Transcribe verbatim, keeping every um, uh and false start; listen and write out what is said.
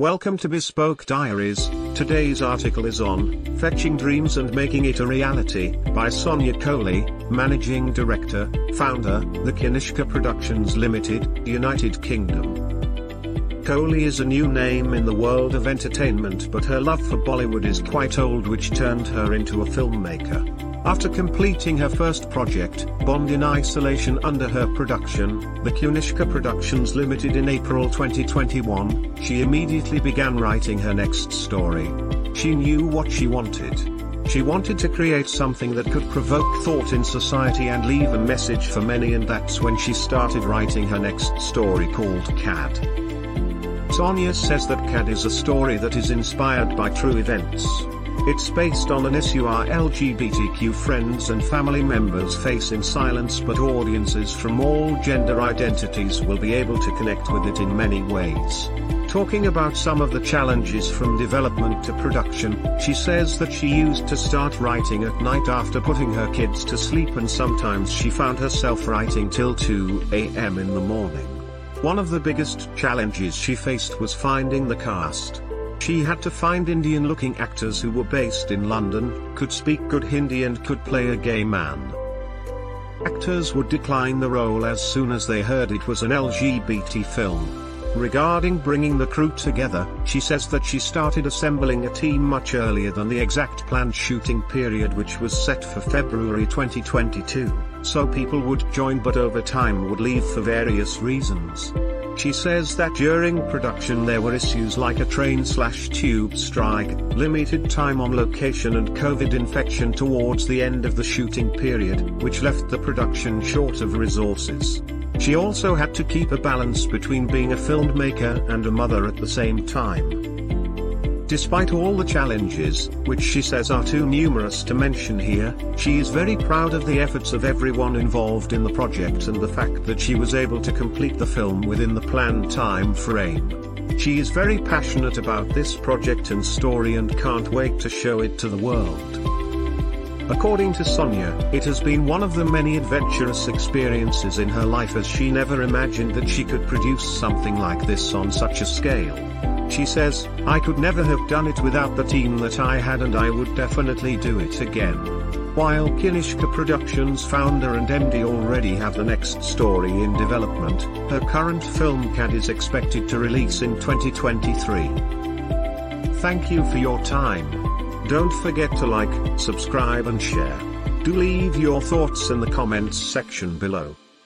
Welcome to Bespoke Diaries. Today's article is on Fetching Dreams and Making It a Reality by Sonia Kohli, Managing Director, Founder, The Kanishka Productions Limited, United Kingdom. Kohli is a new name in the world of entertainment, but her love for Bollywood is quite old, which turned her into a filmmaker. After completing her first project, Bond in Isolation, under her production, The Kanishka Productions Limited, in April twenty twenty-one, she immediately began writing her next story. She knew what she wanted. She wanted to create something that could provoke thought in society and leave a message for many, and that's when she started writing her next story, called C A D. Sonia says that C A D is a story that is inspired by true events. It's based on an issue our L G B T Q friends and family members face in silence, but audiences from all gender identities will be able to connect with it in many ways. Talking about some of the challenges from development to production, she says that she used to start writing at night after putting her kids to sleep, and sometimes she found herself writing till two a m in the morning. One of the biggest challenges she faced was finding the cast. She had to find Indian-looking actors who were based in London, could speak good Hindi and could play a gay man. Actors would decline the role as soon as they heard it was an L G B T film. Regarding bringing the crew together, she says that she started assembling a team much earlier than the exact planned shooting period, which was set for February twenty twenty-two, so people would join but over time would leave for various reasons. She says that during production there were issues like a train-slash-tube strike, limited time on location and COVID infection towards the end of the shooting period, which left the production short of resources. She also had to keep a balance between being a filmmaker and a mother at the same time. Despite all the challenges, which she says are too numerous to mention here, she is very proud of the efforts of everyone involved in the project and the fact that she was able to complete the film within the planned time frame. She is very passionate about this project and story and can't wait to show it to the world. According to Sonia, it has been one of the many adventurous experiences in her life, as she never imagined that she could produce something like this on such a scale. She says, "I could never have done it without the team that I had, and I would definitely do it again." While Kanishka Productions founder and M D already have the next story in development, her current film C A D is expected to release in twenty twenty-three. Thank you for your time. Don't forget to like, subscribe and share. Do leave your thoughts in the comments section below.